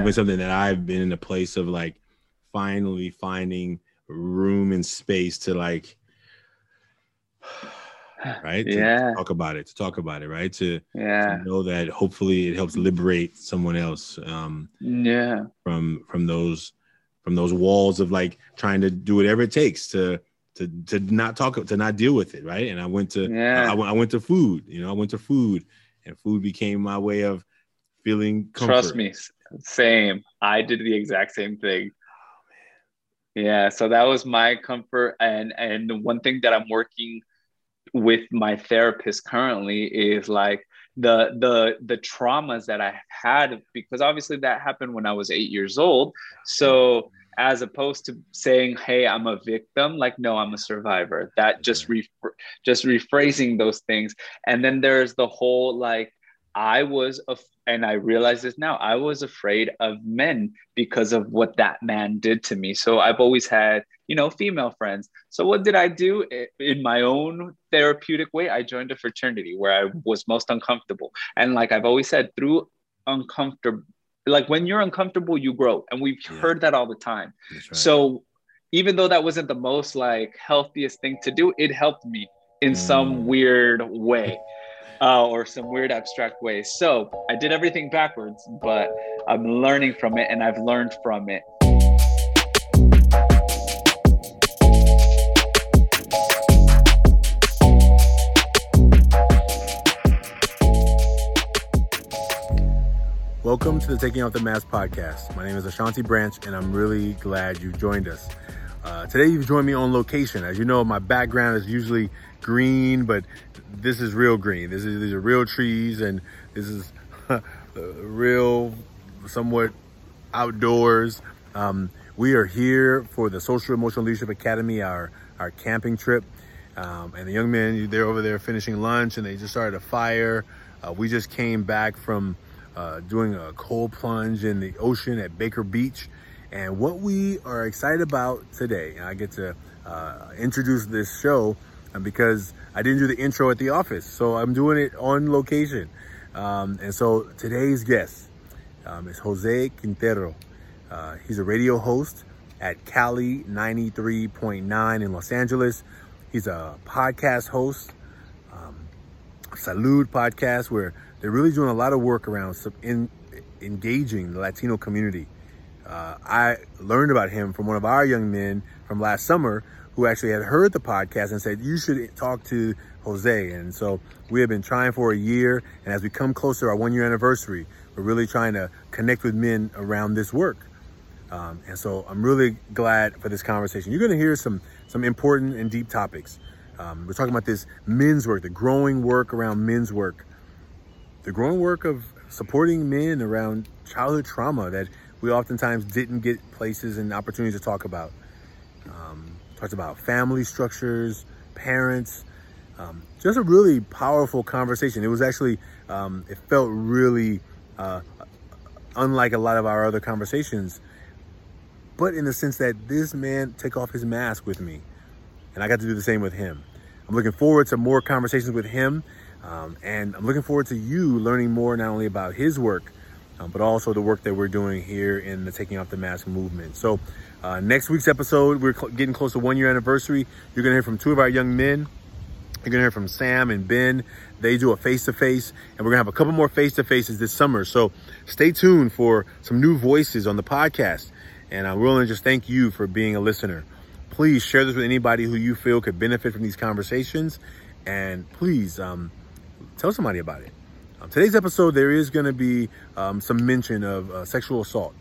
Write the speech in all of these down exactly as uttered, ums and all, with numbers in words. definitely something that I've been in a place of like finally finding room and space to like, right? Yeah. To talk about it, to talk about it, right? To, yeah. to know that hopefully it helps liberate someone else um, yeah. from from those from those walls of like trying to do whatever it takes to to to not talk, to not deal with it, right? And I went to yeah. I, I went to food, you know, I went to food, and food became my way of feeling comfort. Trust me, same. I did the exact same thing. Oh man. Yeah, so that was my comfort, and and the one thing that I'm working with my therapist currently is like the the the traumas that I had, because obviously that happened when I was eight years old. So as opposed to saying, hey, I'm a victim, like, no, I'm a survivor. That just re- just rephrasing those things. And then there's the whole like, I was, af- and I realize this now, I was afraid of men because of what that man did to me. So I've always had, you know, female friends. So what did I do in my own therapeutic way? I joined a fraternity where I was most uncomfortable. And like I've always said, through uncomfortable, like when you're uncomfortable, you grow. And we've yeah. heard that all the time. That's right. So even though that wasn't the most like healthiest thing to do, it helped me in mm. some weird way. Uh, or some weird abstract way. So I did everything backwards, but I'm learning from it, and I've learned from it. Welcome to the Taking Off the Mask podcast. My name is Ashanti Branch, and I'm really glad you joined us. Uh, today you've joined me on location. As you know, my background is usually green, but this is real green. This is, these are real trees, and this is real, somewhat outdoors. Um, we are here for the Social Emotional Leadership Academy, our, our camping trip. Um, and the young men, they're over there finishing lunch, and they just started a fire. Uh, we just came back from uh, doing a cold plunge in the ocean at Baker Beach. And what we are excited about today, and I get to uh, introduce this show because I didn't do the intro at the office, so I'm doing it on location. Um, and so today's guest um, is Jose Quintero. Uh, he's a radio host at Cali ninety-three point nine in Los Angeles. He's a podcast host, um, Salud Podcast, where they're really doing a lot of work around in, engaging the Latino community. Uh, I learned about him from one of our young men from last summer who actually had heard the podcast and said, you should talk to Jose. And so we have been trying for a year. And as we come closer to our one year anniversary, we're really trying to connect with men around this work. Um, and so I'm really glad for this conversation. You're going to hear some, some important and deep topics. Um, we're talking about this men's work, the growing work around men's work, the growing work of supporting men around childhood trauma that we oftentimes didn't get places and opportunities to talk about. Um, talked about family structures, parents, um, just a really powerful conversation. It was actually, um, it felt really uh, unlike a lot of our other conversations, but in the sense that this man took off his mask with me, and I got to do the same with him. I'm looking forward to more conversations with him, um, and I'm looking forward to you learning more not only about his work, Um, but also the work that we're doing here in the Taking Off the Mask movement. So uh, next week's episode, we're cl- getting close to one year anniversary. You're going to hear from two of our young men. You're going to hear from Sam and Ben. They do a face-to-face, and we're going to have a couple more face-to-faces this summer. So stay tuned for some new voices on the podcast. And I really just thank you for being a listener. Please share this with anybody who you feel could benefit from these conversations. And please um, tell somebody about it. Today's episode, there is going to be um, some mention of uh, sexual assault.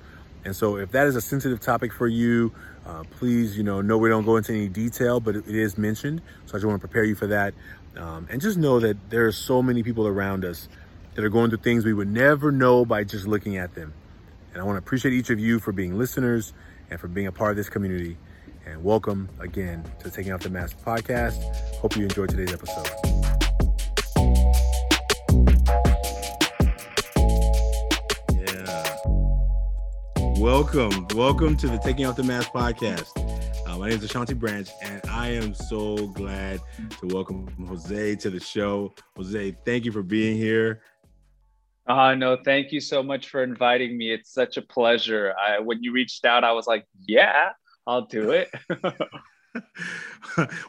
And so if that is a sensitive topic for you, uh, please, you know, no, we don't go into any detail, but it, it is mentioned. So I just want to prepare you for that. Um, and just know that there are so many people around us that are going through things we would never know by just looking at them. And I want to appreciate each of you for being listeners and for being a part of this community. And welcome again to Taking Off the Mask podcast. Hope you enjoyed today's episode. Welcome, welcome to the Taking Off the Mask podcast. Uh, my name is Ashanti Branch, and I am so glad to welcome Jose to the show. Jose, thank you for being here. Uh, no, thank you so much for inviting me. It's such a pleasure. I, when you reached out, I was like, yeah, I'll do it.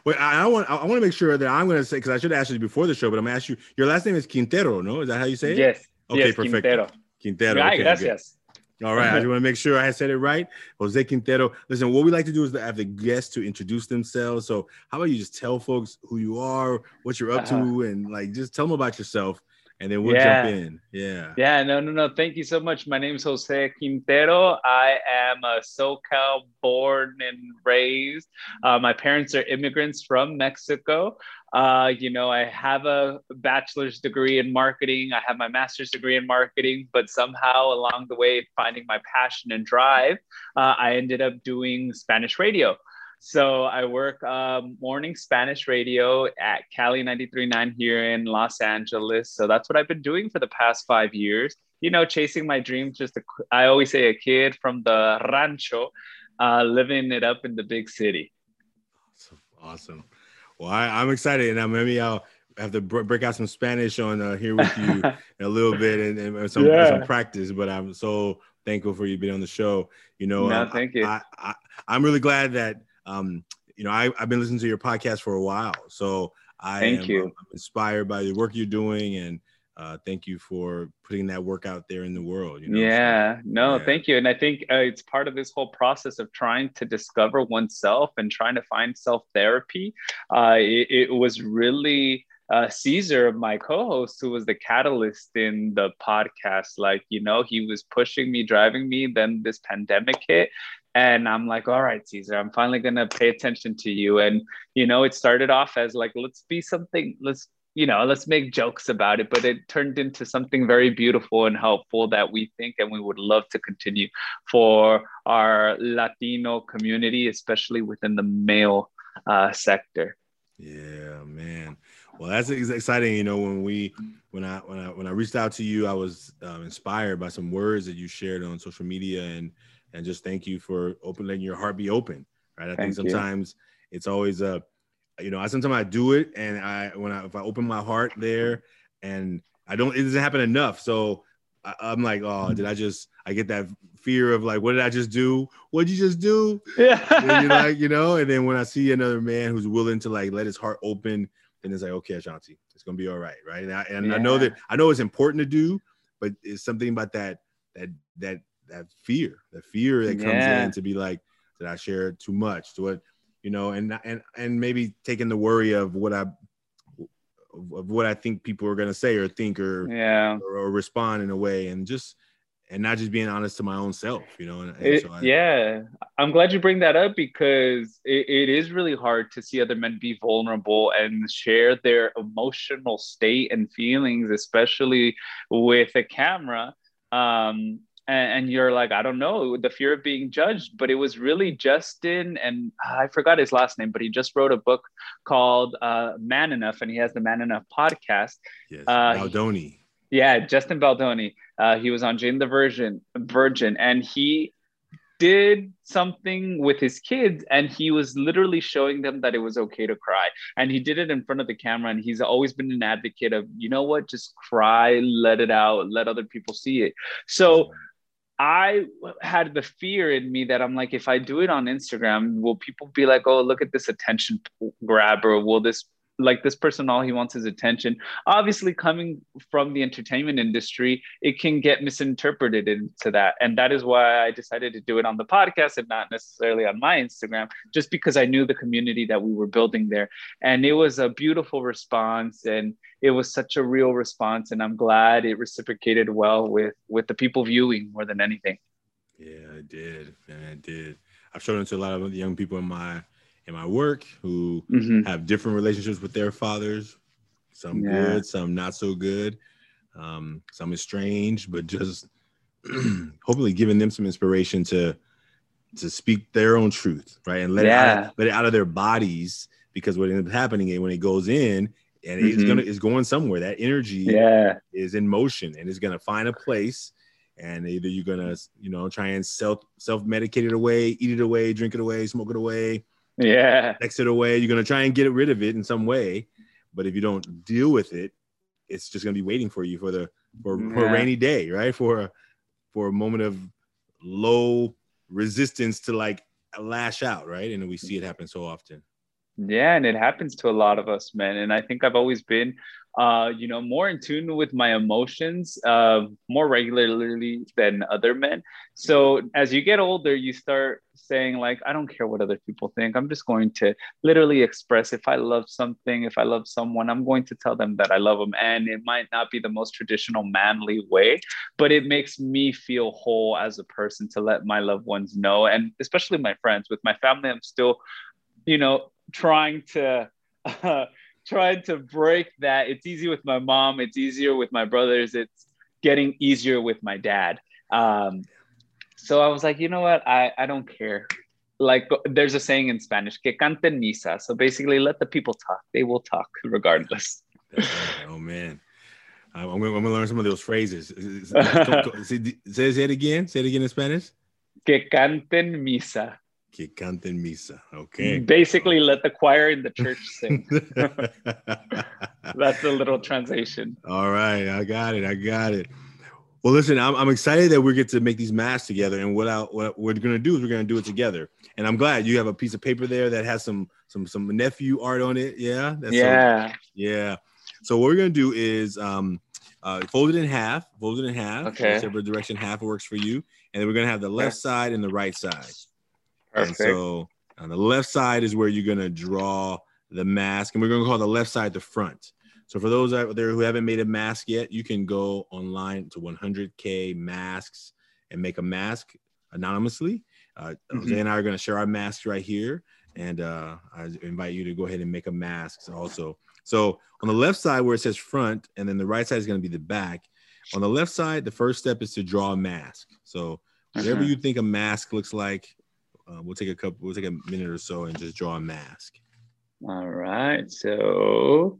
Well, I, I want I want to make sure that I'm going to say, because I should ask you before the show, but I'm going to ask you, your last name is Quintero, no? Is that how you say it? Yes. Okay, yes, perfect. Quintero. Quintero. Okay, gracias. Good. All right. I just want to make sure I said it right. Jose Quintero. Listen, what we like to do is have the guests to introduce themselves. So how about you just tell folks who you are, what you're up uh-huh. to, and like just tell them about yourself, and then we'll yeah. jump in. Yeah. Yeah. No, no, no. Thank you so much. My name is Jose Quintero. I am a SoCal born and raised. Uh, my parents are immigrants from Mexico. Uh, you know, I have a bachelor's degree in marketing. I have my master's degree in marketing, but somehow along the way, finding my passion and drive, uh, I ended up doing Spanish radio. So I work um, morning Spanish radio at Cali ninety-three point nine here in Los Angeles. So that's what I've been doing for the past five years. You know, chasing my dreams. Just a, I always say a kid from the rancho, uh, living it up in the big city. Awesome. Awesome. Well, I, I'm excited. And maybe I'll have to br- break out some Spanish on uh, here with you in a little bit and, and some, yeah. some practice. But I'm so thankful for you being on the show. You know, no, um, thank you. I, I, I'm really glad that Um, you know, I, I've been listening to your podcast for a while, so I thank am you. I'm inspired by the work you're doing, and uh, thank you for putting that work out there in the world. You know? Yeah, so, no, yeah. thank you. And I think uh, it's part of this whole process of trying to discover oneself and trying to find self-therapy. Uh, it, it was really uh, Caesar, my co-host, who was the catalyst in the podcast. Like, you know, he was pushing me, driving me, then this pandemic hit. And I'm like, all right, Caesar, I'm finally going to pay attention to you. And, you know, it started off as like, let's be something, let's, you know, let's make jokes about it. But it turned into something very beautiful and helpful that we think and we would love to continue for our Latino community, especially within the male uh, sector. Yeah, man. Well, that's exciting. You know, when we, when I, when I, when I reached out to you, I was um, inspired by some words that you shared on social media, and And just thank you for open, letting your heart be open, right? I thank think sometimes you. It's always a, you know, I sometimes I do it, and I when I if I open my heart there, and I don't, it doesn't happen enough. So I, I'm like, oh, did I just? I get that fear of like, what did I just do? What did you just do? Yeah. And you're like, you know, and then when I see another man who's willing to like let his heart open, then it's like, okay, Ashanti, it's gonna be all right, right? And I, and yeah. I know that I know it's important to do, but it's something about that that that. that fear, the fear that comes yeah. in to be like, did I share too much to what, you know, and, and, and maybe taking the worry of what I, of what I think people are going to say or think or, yeah. or, or respond in a way, and just, and not just being honest to my own self, you know? And, and it, so I, yeah. I'm glad you bring that up, because it, it is really hard to see other men be vulnerable and share their emotional state and feelings, especially with a camera. Um, And you're like, I don't know, the fear of being judged. But it was really Justin, and I forgot his last name, but he just wrote a book called uh, Man Enough, and he has the Man Enough podcast. Yes, uh, Baldoni. He, yeah, Justin Baldoni. Uh, he was on Jane the Virgin, Virgin, and he did something with his kids, and he was literally showing them that it was okay to cry. And he did it in front of the camera, and he's always been an advocate of, you know what, just cry, let it out, let other people see it. So I had the fear in me that I'm like, if I do it on Instagram, will people be like, oh, look at this attention grabber? Will this, like, this person, all he wants is attention? Obviously, coming from the entertainment industry, it can get misinterpreted into that. And that is why I decided to do it on the podcast and not necessarily on my Instagram, just because I knew the community that we were building there. And it was a beautiful response, and it was such a real response, and I'm glad it reciprocated well with, with the people viewing more than anything. Yeah, it did, man, it did. I've shown it to a lot of the young people in my in my work who mm-hmm. have different relationships with their fathers, some yeah. good, some not so good, um, some estranged, but just hopefully giving them some inspiration to to speak their own truth, right? And let, yeah. it, out of, let it out of their bodies, because what ends up happening is when it goes in, and it's mm-hmm. gonna, it's going somewhere. That energy yeah. is in motion, and it's gonna find a place. And either you're gonna, you know, try and self self medicate it away, eat it away, drink it away, smoke it away, yeah, text it away. You're gonna try and get rid of it in some way, but if you don't deal with it, it's just going to be waiting for you for the for, yeah. for a rainy day, right? For for a moment of low resistance to like lash out, right? And we see it happen so often. Yeah, and it happens to a lot of us, man. And I think I've always been, uh, you know, more in tune with my emotions uh, more regularly than other men. So as you get older, you start saying like, I don't care what other people think. I'm just going to literally express if I love something, if I love someone, I'm going to tell them that I love them. And it might not be the most traditional manly way, but it makes me feel whole as a person to let my loved ones know. And especially my friends. With my family, I'm still, you know, trying to uh, trying to break that. It's easy with my mom. It's easier with my brothers. It's getting easier with my dad. Um, so I was like, you know what? I, I don't care. Like, there's a saying in Spanish, que canten misa. So basically, let the people talk. They will talk regardless. Oh, man. I'm, I'm going to learn some of those phrases. say, say it again. Say it again in Spanish. Que canten misa. Que canten misa. Okay. Basically, oh. let the choir in the church sing. That's a little translation. All right. I got it. I got it. Well, listen, I'm, I'm excited that we get to make these masks together. And what, I, what we're going to do is we're going to do it together. And I'm glad you have a piece of paper there that has some some some nephew art on it. Yeah. That's yeah. Some, yeah. So what we're going to do is um, uh, fold it in half. Fold it in half. Okay. Whichever direction half works for you. And then we're going to have the left side and the right side. Perfect. And so on the left side is where you're going to draw the mask, and we're going to call the left side the front. So for those out there who haven't made a mask yet, you can go online to one hundred K Masks and make a mask anonymously. Uh, mm-hmm. Jose and I are going to share our masks right here, and uh, I invite you to go ahead and make a mask also. So on the left side where it says front, and then the right side is going to be the back. On the left side, the first step is to draw a mask. So whatever uh-huh. you think a mask looks like, Uh, we'll take a couple, we'll take a minute or so and just draw a mask. All right. So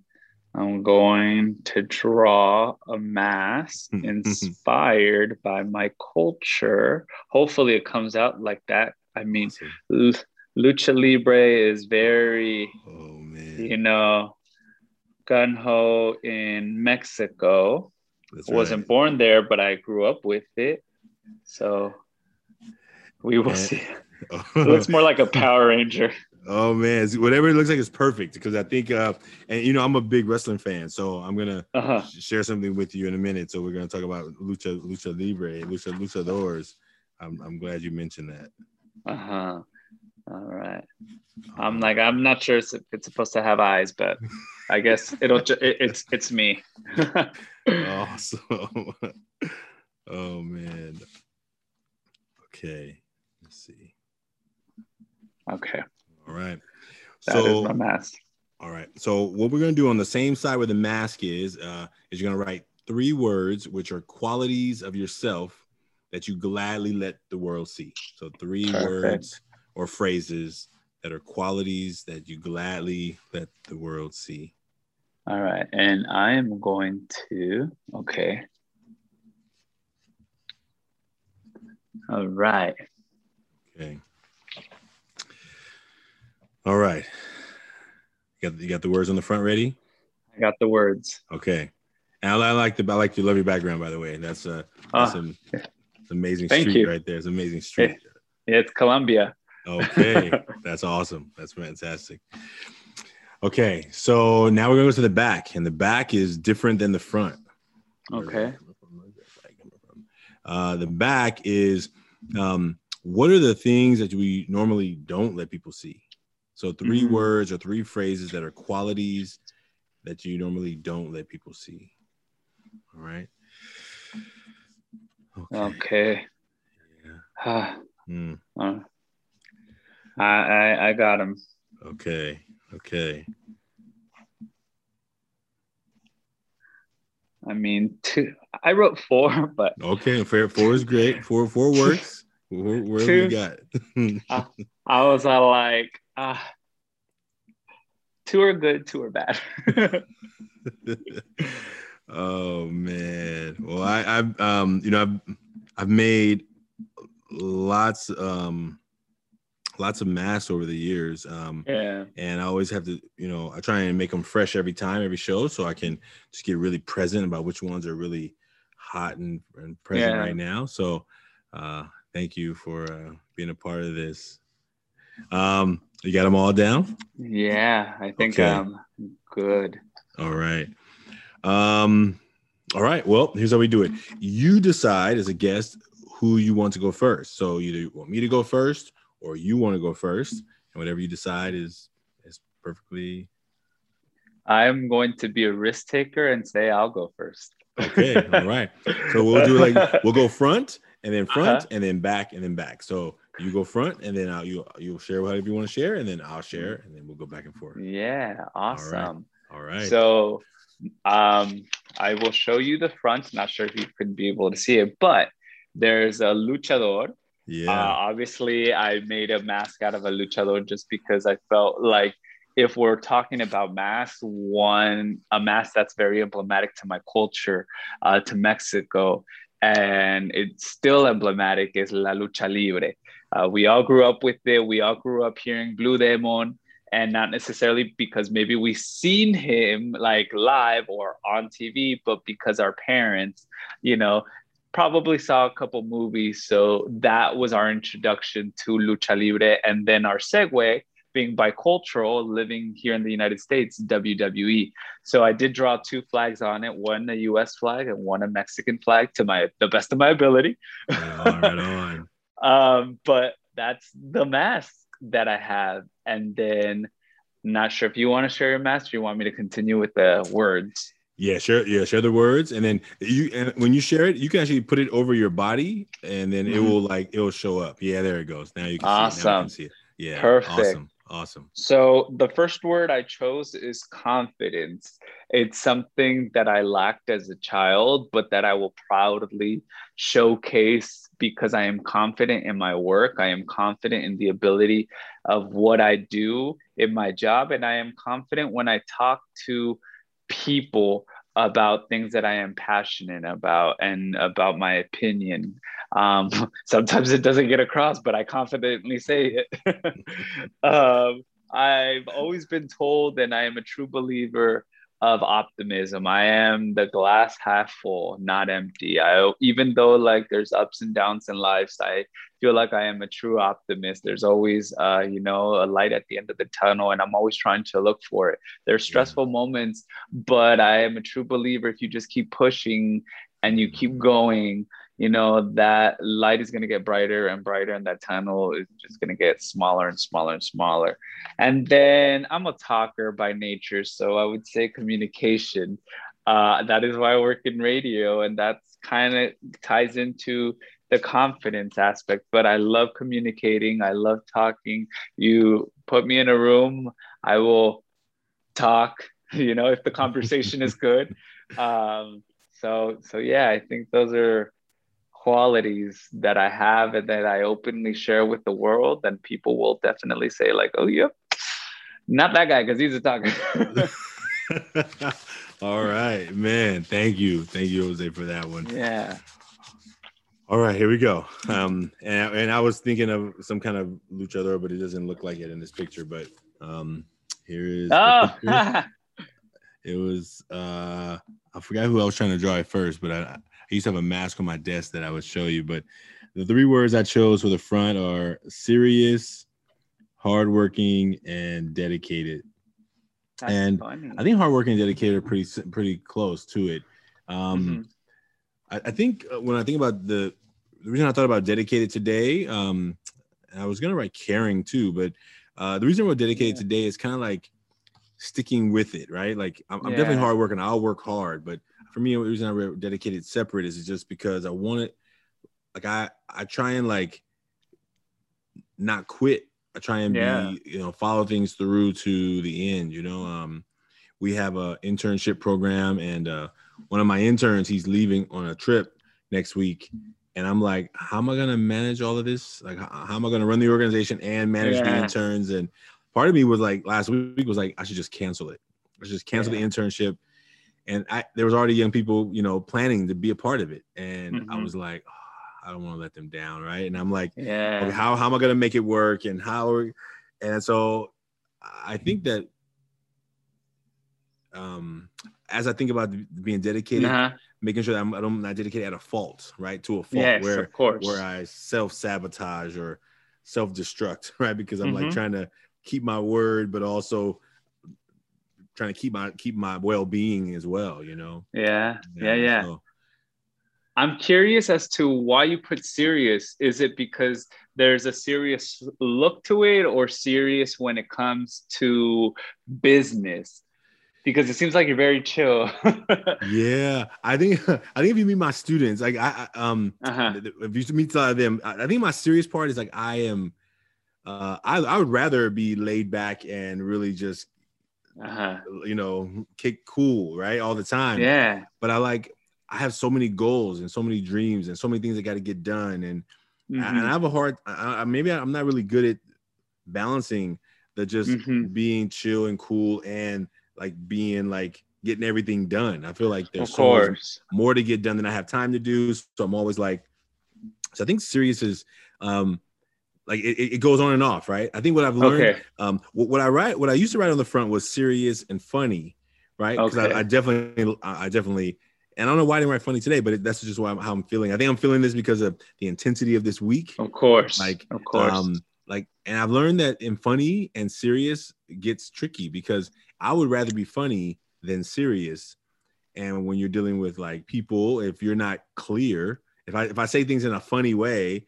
I'm going to draw a mask inspired by my culture. Hopefully it comes out like that. I mean, awesome. L- Lucha Libre is very, oh, man. you know, gung-ho in Mexico. That's right. Wasn't born there, but I grew up with it. So we will and- see. Oh. It looks more like a Power Ranger. Oh, man. Whatever it looks like is perfect, because I think, uh, and you know, I'm a big wrestling fan, so I'm going to uh-huh. sh- share something with you in a minute. So we're going to talk about Lucha Lucha Libre, Lucha Luchadores. I'm, I'm glad you mentioned that. Uh-huh. All right. I'm like, I'm not sure if it's supposed to have eyes, but I guess it'll, ju- it, it's, it's me. Awesome. Oh, man. Okay. Let's see. Okay. All right. That so, is my mask. All right. So what we're going to do on the same side where the mask is, uh, is you're going to write three words, which are qualities of yourself that you gladly let the world see. So three Perfect. words or phrases that are qualities that you gladly let the world see. All right. And I am going to, okay. All right. Okay. All right. You got, you got the words on the front ready? I got the words. Okay. And I, I like the I like your love your background, by the way. That's uh, that's an oh, amazing thank street you. right there. It's an amazing street. It, it's Colombia. Okay. That's awesome. That's fantastic. Okay. So now we're going to go to the back, and the back is different than the front. Okay. Uh, the back is um, what are the things that we normally don't let people see? So three mm-hmm. words or three phrases that are qualities that you normally don't let people see. All right. Okay. okay. Yeah. Uh, mm. uh, I, I I got him. Okay. Okay. I mean, two. I wrote four, but okay. Fair. Four is great. Four. Four works. Where, where two, we got? I, I was uh, like, uh, two are good, two are bad. Oh man! Well, I, I've um, you know, I've I've made lots um, lots of masks over the years. Um, yeah. And I always have to, you know, I try and make them fresh every time, every show, so I can just get really present about which ones are really hot and, and present yeah. right now. So uh, thank you for uh, being a part of this. Um, you got them all down? Yeah, I think okay. I'm good. All right. Um, all right. Well, here's how we do it. You decide as a guest who you want to go first. So either you want me to go first or you want to go first, and whatever you decide is, is perfectly. I'm going to be a risk taker and say I'll go first. Okay. All right. So we'll do like, we'll go front and then front uh-huh. and then back and then back. So you go front and then I'll, you, you'll share whatever you want to share, and then I'll share, and then we'll go back and forth. Yeah. Awesome. All right. All right. So um, I will show you the front. Not sure if you could be able to see it, but there's a luchador. Yeah. Uh, obviously, I made a mask out of a luchador just because I felt like if we're talking about masks, one, a mask that's very emblematic to my culture, uh, to Mexico, and it's still emblematic, is La Lucha Libre. Uh, we all grew up with it. We all grew up hearing Blue Demon, and not necessarily because maybe we've seen him like live or on T V, but because our parents, you know, probably saw a couple movies. So that was our introduction to Lucha Libre. And then our segue, being bicultural, living here in the United States, W W E. So I did draw two flags on it, one a U S flag and one a Mexican flag, to my the best of my ability. Right on, right on. Um, but that's the mask that I have. And then, not sure if you want to share your mask or you want me to continue with the words. Yeah, share, yeah, share the words. And then you, and when you share it, you can actually put it over your body, and then mm-hmm. it will like, it will show up. Yeah, there it goes. Now you can, awesome. see, now you can see it. Yeah, perfect. Awesome. Awesome. So the first word I chose is confidence. It's something that I lacked as a child, but that I will proudly showcase because I am confident in my work. I am confident in the ability of what I do in my job. And I am confident when I talk to people about things that I am passionate about and about my opinion. Um, sometimes it doesn't get across, but I confidently say it. um, I've always been told, and I am a true believer of optimism. I am the glass half full, not empty. I, even though like there's ups and downs in life, I feel like I am a true optimist. There's always, uh, you know, a light at the end of the tunnel, and I'm always trying to look for it. There's stressful yeah. moments, but I am a true believer. If you just keep pushing and you keep going, you know, that light is going to get brighter and brighter, and that tunnel is just going to get smaller and smaller and smaller. And then I'm a talker by nature, so I would say communication. Uh, that is why I work in radio, and that's kind of ties into the confidence aspect. But I love communicating. I love talking. You put me in a room, I will talk, you know, if the conversation is good. Um, so, so yeah, I think those are qualities that I have and that I openly share with the world, and people will definitely say like, oh, yep, yeah, not that guy, because he's a talker. All right, man. Thank you. Thank you, Jose, for that one. Yeah. All right, here we go. Um, and, and I was thinking of some kind of luchador, but it doesn't look like it in this picture, but um, here is... Oh! It was... Uh, I forgot who I was trying to draw at first, but I... I I used to have a mask on my desk that I would show you, but the three words I chose for the front are serious, hardworking, and dedicated. That's and funny. I think hardworking and dedicated are pretty pretty close to it. Um, mm-hmm. I, I think when I think about the, the reason I thought about dedicated today, um, I was going to write caring too, but uh, the reason we're dedicated yeah. today is kind of like sticking with it, right? Like I'm, I'm yeah. definitely hardworking. I'll work hard, but for me, the reason I read dedicated separate is just because I want it. Like I, I try and like not quit. I try and yeah. be, you know, follow things through to the end. You know, um, we have a internship program, and uh, one of my interns, he's leaving on a trip next week, and I'm like, how am I gonna manage all of this? Like, how, how am I gonna run the organization and manage yeah. the interns? And part of me was like, last week was like, I should just cancel it. I should just cancel yeah. the internship. And I, there was already young people, you know, planning to be a part of it. And mm-hmm. I was like, oh, I don't want to let them down, right? And I'm like, yeah. like how, how am I going to make it work? And how, are, and so I think that um, as I think about being dedicated, uh-huh. making sure that I'm, I'm not dedicated at a fault, right? To a fault yes, where, of course. where I self-sabotage or self-destruct, right? Because I'm mm-hmm. like trying to keep my word, but also trying to keep my, keep my well-being as well, you know? Yeah. Yeah. Yeah. yeah. So, I'm curious as to why you put serious. Is it because there's a serious look to it, or serious when it comes to business? Because it seems like you're very chill. yeah, I think I think if you meet my students, like I, I um, uh-huh. if you meet some of them, I think my serious part is like I am. Uh, I I would rather be laid back and really just, uh-huh. you know, kick cool right all the time. Yeah, but I like. I have so many goals and so many dreams and so many things that got to get done. And, mm-hmm. and I have a hard, I, I, maybe I'm not really good at balancing the just mm-hmm. being chill and cool and like being like getting everything done. I feel like there's so much more to get done than I have time to do. So I'm always like, so I think serious is um, like, it, it goes on and off. Right. I think what I've learned, okay. um, what, what I write, what I used to write on the front was serious and funny. Right. Because okay. I, I definitely, I definitely, and I don't know why I didn't write funny today, but that's just why I'm, how I'm feeling. I think I'm feeling this because of the intensity of this week. Of course. Like, of course. Um, like, and I've learned that in funny and serious gets tricky because I would rather be funny than serious. And when you're dealing with like people, if you're not clear, if I, if I say things in a funny way,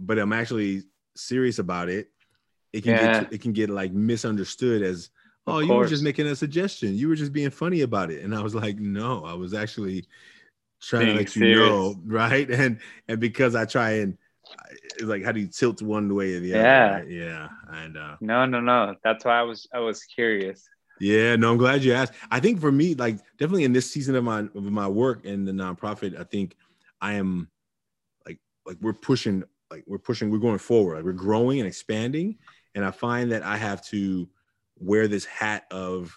but I'm actually serious about it, it can yeah. get, it can get like misunderstood as, oh, you were just making a suggestion. You were just being funny about it. And I was like, no, I was actually trying being to let serious. You know, right? And and because I try and, it's like, how do you tilt one way or the yeah. other? Right? Yeah. And uh, no, no, no. That's why I was I was curious. Yeah, no, I'm glad you asked. I think for me, like definitely in this season of my of my work in the nonprofit, I think I am like like we're pushing, like we're pushing, we're going forward. Like, we're growing and expanding. And I find that I have to wear this hat of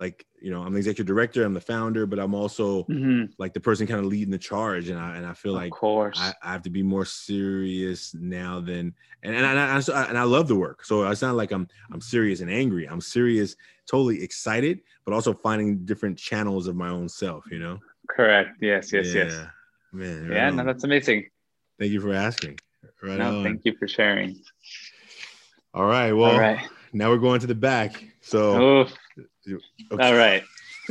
like, you know, I'm the executive director, I'm the founder, but I'm also mm-hmm. like the person kind of leading the charge. And I, and I feel of like course. I, I have to be more serious now than, and, and I, I, and I love the work. So it's not like I'm, I'm serious and angry. I'm serious, totally excited, but also finding different channels of my own self, you know? Correct. Yes. Yes. Yeah. Yes. Man. Right yeah. On. No, that's amazing. Thank you for asking. Right. No, on. Thank you for sharing. All right. Well, All right. Now we're going to the back. So, okay. all right.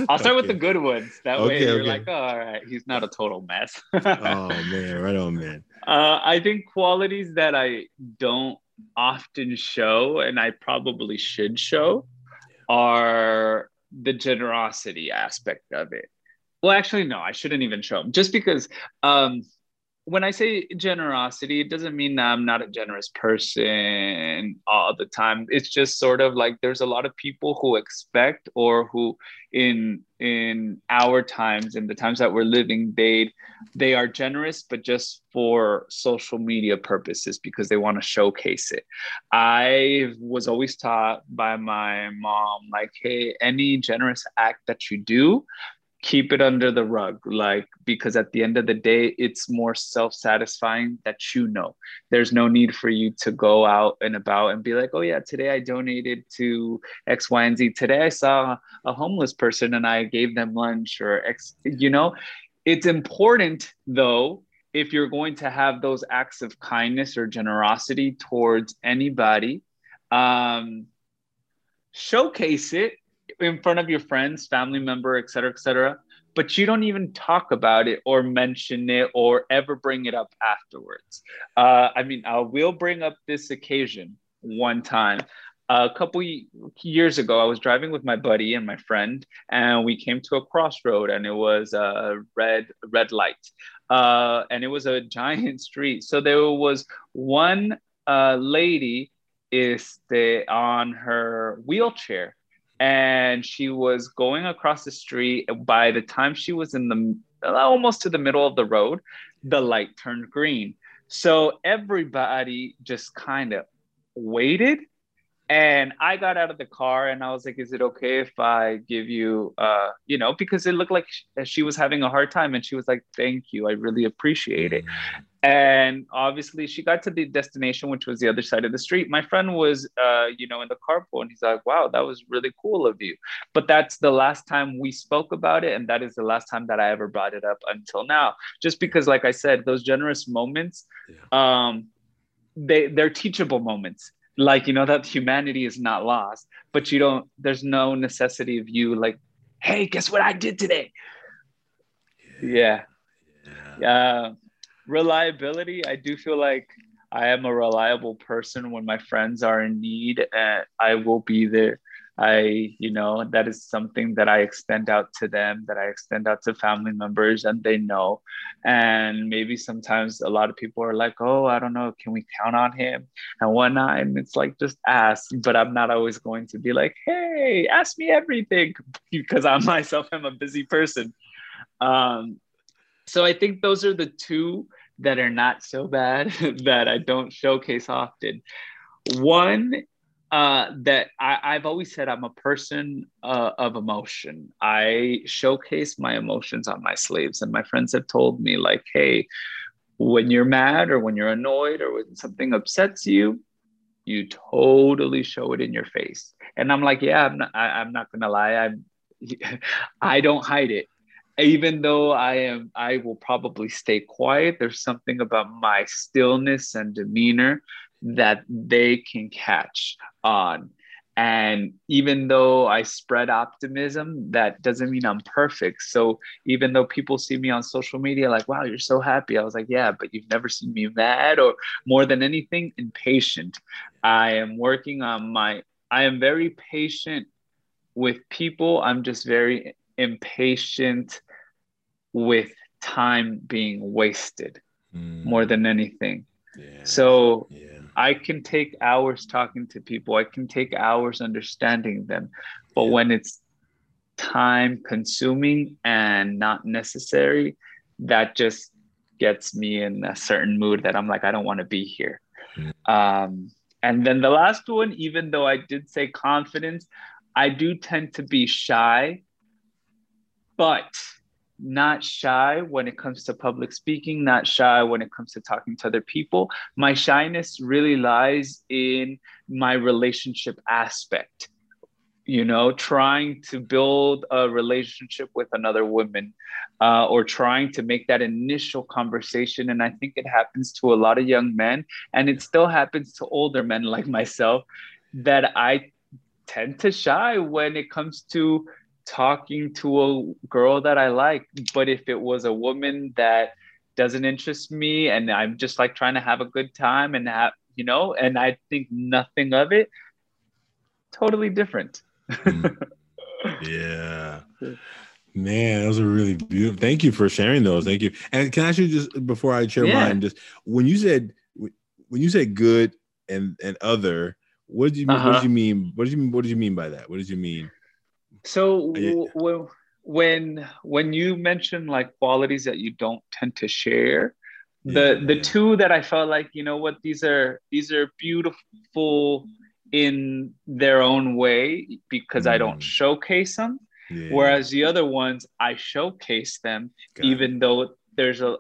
I'll start okay. with the good ones. That okay, way you're okay. like, oh, all right, he's not a total mess. oh, man. Right on, man. Uh, I think qualities that I don't often show and I probably should show are the generosity aspect of it. Well, actually, no, I shouldn't even show them just because um, when I say generosity, it doesn't mean that I'm not a generous person all the time. It's just sort of like there's a lot of people who expect or who in in our times, in the times that we're living, they, they are generous, but just for social media purposes because they want to showcase it. I was always taught by my mom, like, hey, any generous act that you do, keep it under the rug, like, because at the end of the day, it's more self-satisfying that you know. There's no need for you to go out and about and be like, oh yeah, today I donated to X, Y, and Z. Today I saw a homeless person and I gave them lunch or X, you know. It's important though, if you're going to have those acts of kindness or generosity towards anybody, um, showcase it in front of your friends, family member, et cetera, et cetera. But you don't even talk about it or mention it or ever bring it up afterwards. Uh, I mean, I will bring up this occasion one time. A couple years ago, I was driving with my buddy and my friend, and we came to a crossroad, and it was a red, red light. Uh, and it was a giant street. So there was one uh, lady este, on her wheelchair. And she was going across the street. By the time she was in the almost to the middle of the road, the light turned green. So everybody just kind of waited. And I got out of the car and I was like, is it okay if I give you, uh, you know, because it looked like she was having a hard time. And she was like, thank you. I really appreciate it. And obviously she got to the destination, which was the other side of the street. My friend was, uh, you know, in the carpool, and he's like, wow, that was really cool of you. But that's the last time we spoke about it. And that is the last time that I ever brought it up until now, just because, like I said, those generous moments, yeah. um, they, they're teachable moments. Like, you know, that humanity is not lost, but you don't, there's no necessity of you like, hey, guess what I did today? Yeah. Yeah. Uh, reliability. I do feel like I am a reliable person. When my friends are in need, uh, I will be there. I, you know, that is something that I extend out to them, that I extend out to family members, and they know. And maybe sometimes a lot of people are like, oh, I don't know, can we count on him? And whatnot. And it's like, just ask. But I'm not always going to be like, hey, ask me everything, because I myself am a busy person. Um, so I think those are the two that are not so bad that I don't showcase often. One, uh, that I, I've always said I'm a person uh, of emotion. I showcase my emotions on my sleeves, and my friends have told me like, hey, when you're mad or when you're annoyed or when something upsets you, you totally show it in your face. And I'm like, yeah, I'm not, I, I'm not gonna lie. I'm, I don't hide it. Even though I am, I will probably stay quiet, there's something about my stillness and demeanor that they can catch on. And even though I spread optimism, that doesn't mean I'm perfect. So even though people see me on social media, like, wow, you're so happy. I was like, yeah, but you've never seen me mad, or more than anything, impatient. I am working on my, I am very patient with people. I'm just very impatient with time being wasted mm. more than anything. Yeah. So yeah. I can take hours talking to people. I can take hours understanding them. But yeah. when it's time consuming and not necessary, that just gets me in a certain mood that I'm like, I don't want to be here. Mm. Um, and then the last one, even though I did say confidence, I do tend to be shy, but not shy when it comes to public speaking, not shy when it comes to talking to other people. My shyness really lies in my relationship aspect, you know, trying to build a relationship with another woman uh, or trying to make that initial conversation. And I think it happens to a lot of young men, and it still happens to older men like myself, that I tend to shy when it comes to talking to a girl that I like. But if it was a woman that doesn't interest me and I'm just like trying to have a good time and have, you know, and I think nothing of it, totally different. Yeah, man, those are really beautiful. Thank you for sharing those. Thank you. And can I actually just, before I share yeah. mine, just when you said, when you said good and, and other, what did you mean? Uh-huh. What did you mean? What did you mean? What did you mean by that? What did you mean? So w- when when you mention like qualities that you don't tend to share, the yeah. the two that I felt like, you know what, these are these are beautiful in their own way because mm. I don't showcase them, yeah. whereas the other ones I showcase them, Got even it. Though there's a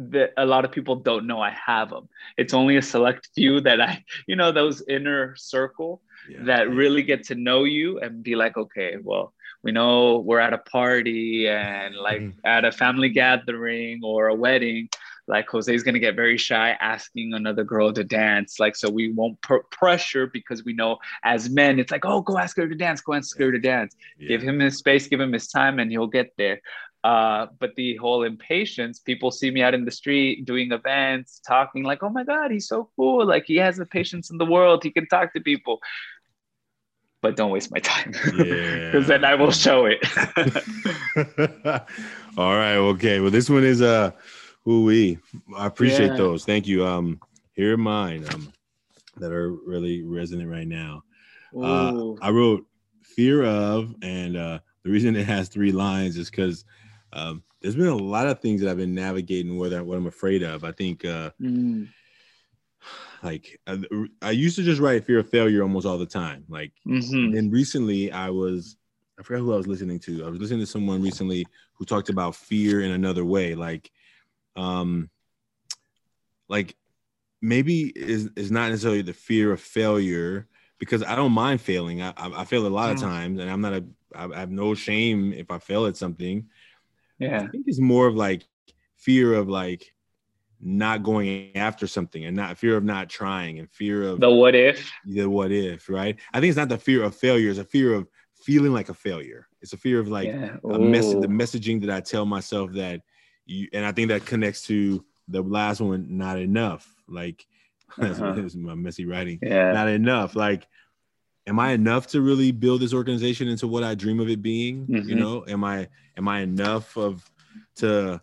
that a lot of people don't know I have them. It's only a select few that I, you know, those inner circle yeah. that really get to know you and be like, okay, well, we know we're at a party and like mm-hmm. at a family gathering or a wedding, like Jose's going to get very shy asking another girl to dance. Like, so we won't pr- pressure because we know as men, it's like, oh, go ask her to dance, go ask her to dance, yeah. give him his space, give him his time, and he'll get there. Uh, but the whole impatience, people see me out in the street doing events, talking like, oh my God, he's so cool. Like he has the patience in the world. He can talk to people, but don't waste my time because yeah. then I will show it. All right. Okay. Well, this one is, uh, ooh-wee. I appreciate yeah. those. Thank you. Um, here are mine, um, that are really resonant right now. Uh, I wrote fear of, and, uh, the reason it has three lines is because, um, there's been a lot of things that I've been navigating, whether what I'm afraid of. I think, uh, mm. like I, I used to just write fear of failure almost all the time. Like, mm-hmm. and recently I was, I forgot who I was listening to. I was listening to someone recently who talked about fear in another way. Like, um, like maybe is is not necessarily the fear of failure, because I don't mind failing. I I, I fail a lot yeah. of times, and I'm not a I have no shame if I fail at something. Yeah, I think it's more of like fear of like not going after something, and not fear of not trying, and fear of the what if. The what if, right? I think it's not the fear of failure; it's a fear of feeling like a failure. It's a fear of like yeah. a mess- the messaging that I tell myself that, you, and I think that connects to the last one, not enough. Like uh-huh. this is my messy writing. Yeah. Not enough. Like, am I enough to really build this organization into what I dream of it being? Mm-hmm. You know, am I am I enough of to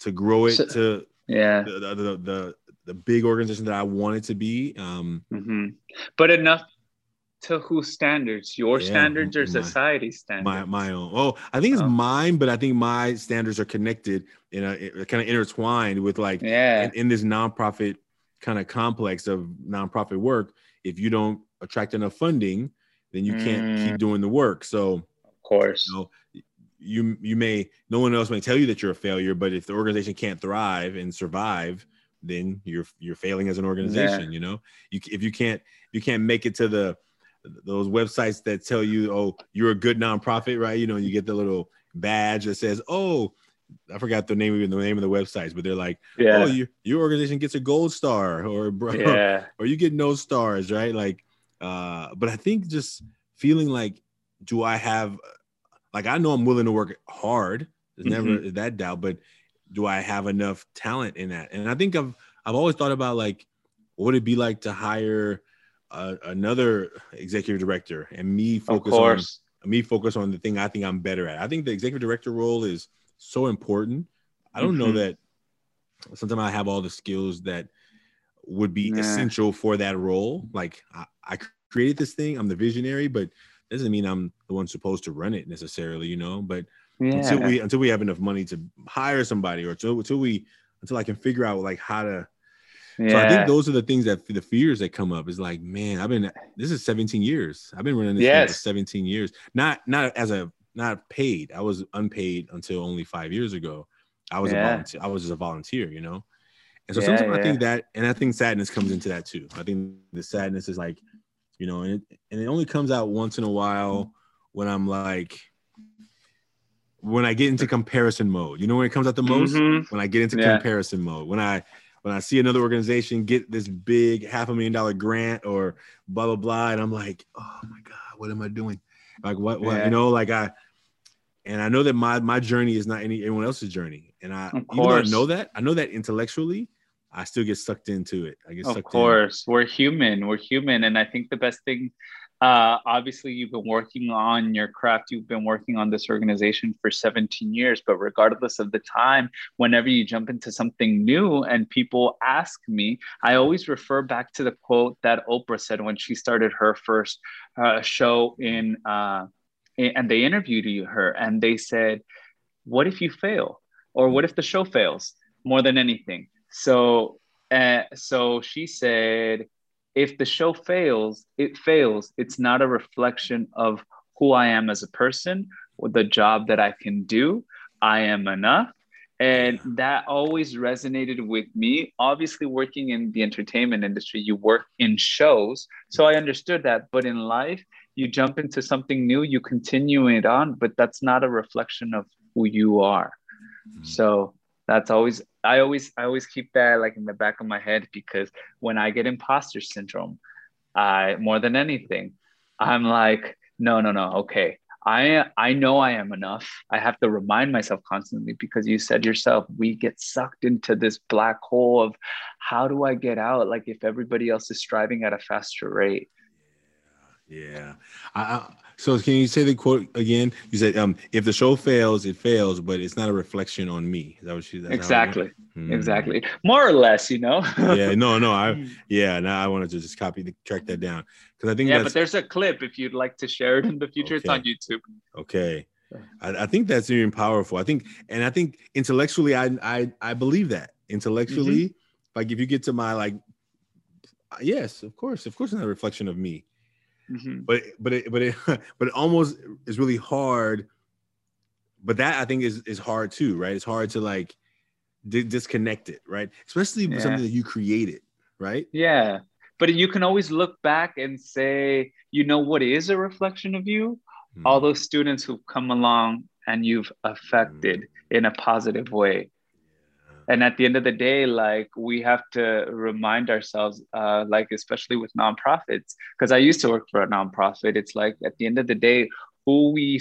to grow it so, to yeah the the, the the the big organization that I want it to be? Um, mm-hmm. But enough to whose standards? Your yeah, standards or my, society's standards? My my own. Oh, I think it's oh. mine, but I think my standards are connected in a kind of intertwined with like yeah. in, in this nonprofit kind of complex of nonprofit work. If you don't attract enough funding, then you can't mm. keep doing the work. So of course, you know, you you may no one else may tell you that you're a failure, but if the organization can't thrive and survive, then you're you're failing as an organization. Yeah. You know, you if you can't you can't make it to the those websites that tell you, oh, you're a good nonprofit, right? You know, you get the little badge that says, oh, I forgot the name of the name of the websites, but they're like, yeah. oh, you, your organization gets a gold star, or yeah. or you get no stars, right? Like, uh, but I think just feeling like, do I have, like, I know I'm willing to work hard. There's mm-hmm. never that doubt, but do I have enough talent in that? And I think I've I've always thought about like, what would it be like to hire Uh, another executive director and me focus on me focus on the thing I think I'm better at. I think the executive director role is so important. I don't mm-hmm. know that sometimes I have all the skills that would be nah. essential for that role. Like I, I created this thing, I'm the visionary, but that doesn't mean I'm the one supposed to run it necessarily, you know. But yeah. until we until we have enough money to hire somebody, or until, until we until I can figure out like how to. Yeah. So I think those are the things that the fears that come up is like, man, I've been, this is seventeen years. I've been running this yes. thing for seventeen years. Not, not as a, not paid. I was unpaid until only five years ago. I was yeah. a volunteer. I was just a volunteer, you know? And so yeah, sometimes yeah. I think that, and I think sadness comes into that too. I think the sadness is like, you know, and it, and it only comes out once in a while when I'm like, when I get into comparison mode, you know, when it comes out the most, mm-hmm. when I get into yeah. comparison mode, when I, When I see another organization get this big half a million dollar grant or blah, blah, blah. And I'm like, oh my God, what am I doing? Like what, what yeah. you know, like I, and I know that my, my journey is not any, anyone else's journey. And I, even though I know that, I know that intellectually, I still get sucked into it. I get sucked in. Of course, we're human, we're human. And I think the best thing, uh, obviously you've been working on your craft. You've been working on this organization for seventeen years, but regardless of the time, whenever you jump into something new and people ask me, I always refer back to the quote that Oprah said when she started her first uh, show in, uh, and they interviewed her and they said, what if you fail? Or what if the show fails more than anything? So, uh, so she said, if the show fails, it fails. It's not a reflection of who I am as a person or the job that I can do. I am enough. And that always resonated with me. Obviously, working in the entertainment industry, you work in shows. So I understood that. But in life, you jump into something new, you continue it on, but that's not a reflection of who you are. So that's always, I always, I always keep that like in the back of my head, because when I get imposter syndrome, I, more than anything, I'm like, no, no, no. Okay. I, I know I am enough. I have to remind myself constantly, because you said yourself, we get sucked into this black hole of how do I get out? Like if everybody else is striving at a faster rate. Yeah. I, I, so can you say the quote again? You said, um, if the show fails, it fails, but it's not a reflection on me. Is that what she said? Exactly. Mm. Exactly. More or less, you know? yeah. No, no. I, yeah. Now I wanted to just copy the track that down. Cause I think, yeah, that's, but there's a clip if you'd like to share it in the future. Okay. It's on YouTube. Okay. I, I think that's even powerful. I think, and I think intellectually, I, I, I believe that intellectually, mm-hmm. like if you get to my, like, yes, of course, of course it's not a reflection of me. Mm-hmm. But but it, but it but it almost is really hard. But that I think is is hard too, right? It's hard to like d- disconnected, right? Especially yeah. with something that you created, right? Yeah. But you can always look back and say, you know what is a reflection of you? Mm. All those students who've come along and you've affected mm. in a positive way. And at the end of the day, like, we have to remind ourselves, uh, like, especially with nonprofits, because I used to work for a nonprofit. It's like, at the end of the day, who we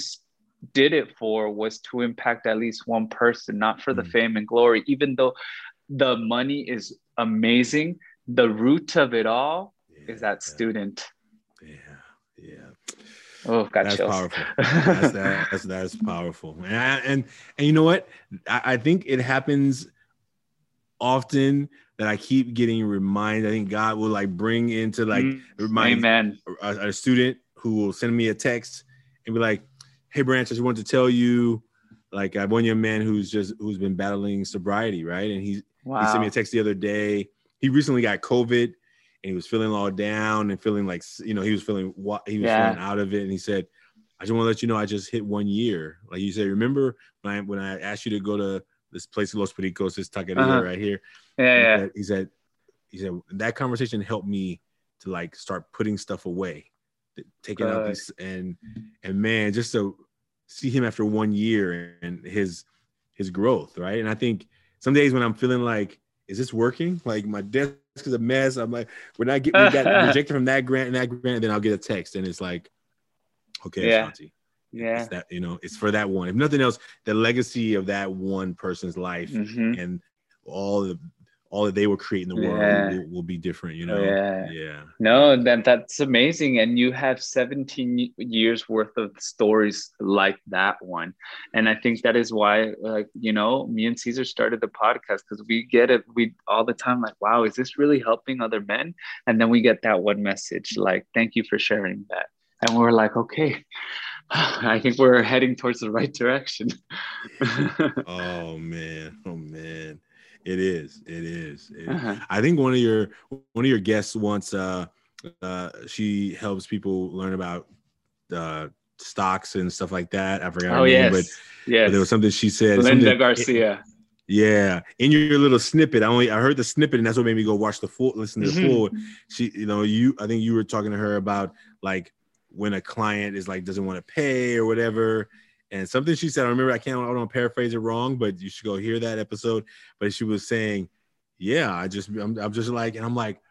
did it for was to impact at least one person, not for mm-hmm. the fame and glory, even though the money is amazing. The root of it all yeah, is that student. Yeah. Yeah. Oh, got that's chills. Powerful. That's, that, that's, that's powerful. And, I, and, and you know what? I, I think it happens often that I keep getting reminded. I think God will like bring into like mm-hmm. remind Amen. A, a student who will send me a text and be like, "Hey, Branch, I just wanted to tell you, like, I have one young man who's just who's been battling sobriety, right? And he wow. he sent me a text the other day. He recently got COVID and he was feeling all down and feeling like you know he was feeling what he was yeah. feeling out of it. And he said, I just want to let you know I just hit one year. Like you said, remember when I when I asked you to go to this place in Los Pericos, this tucked uh-huh. right here. Yeah, yeah. He said, he said, that conversation helped me to like start putting stuff away, taking Good. out this and, and man, just to see him after one year and his, his growth. Right. And I think some days when I'm feeling like, is this working? Like my desk is a mess. I'm like, when I get we got rejected from that grant and that grant, and then I'll get a text and it's like, okay, yeah. Ashanti. Yeah, it's that, you know, it's for that one. If nothing else, the legacy of that one person's life mm-hmm. and all the all that they will create in the world yeah. will, will be different. You know, yeah, yeah. No, that that's amazing, and you have seventeen years worth of stories like that one, and I think that is why, like you know, me and Caesar started the podcast because we get it, we all the time like, wow, is this really helping other men? And then we get that one message like, thank you for sharing that, and we're like, okay. I think we're heading towards the right direction. Oh man, oh man, it is, it is. It is. Uh-huh. I think one of your one of your guests once, uh, uh, she helps people learn about uh, stocks and stuff like that. I forgot. Oh her yes, name, but, yes. But there was something she said. Linda Garcia. Yeah, in your little snippet, I only I heard the snippet, and that's what made me go watch the full, listen to the mm-hmm. full. She, you know, you. I think you were talking to her about like. When a client is like, doesn't want to pay or whatever. And something she said, I remember, I can't, I don't paraphrase it wrong, but you should go hear that episode. But she was saying, yeah, I just, I'm, I'm just like, and I'm like,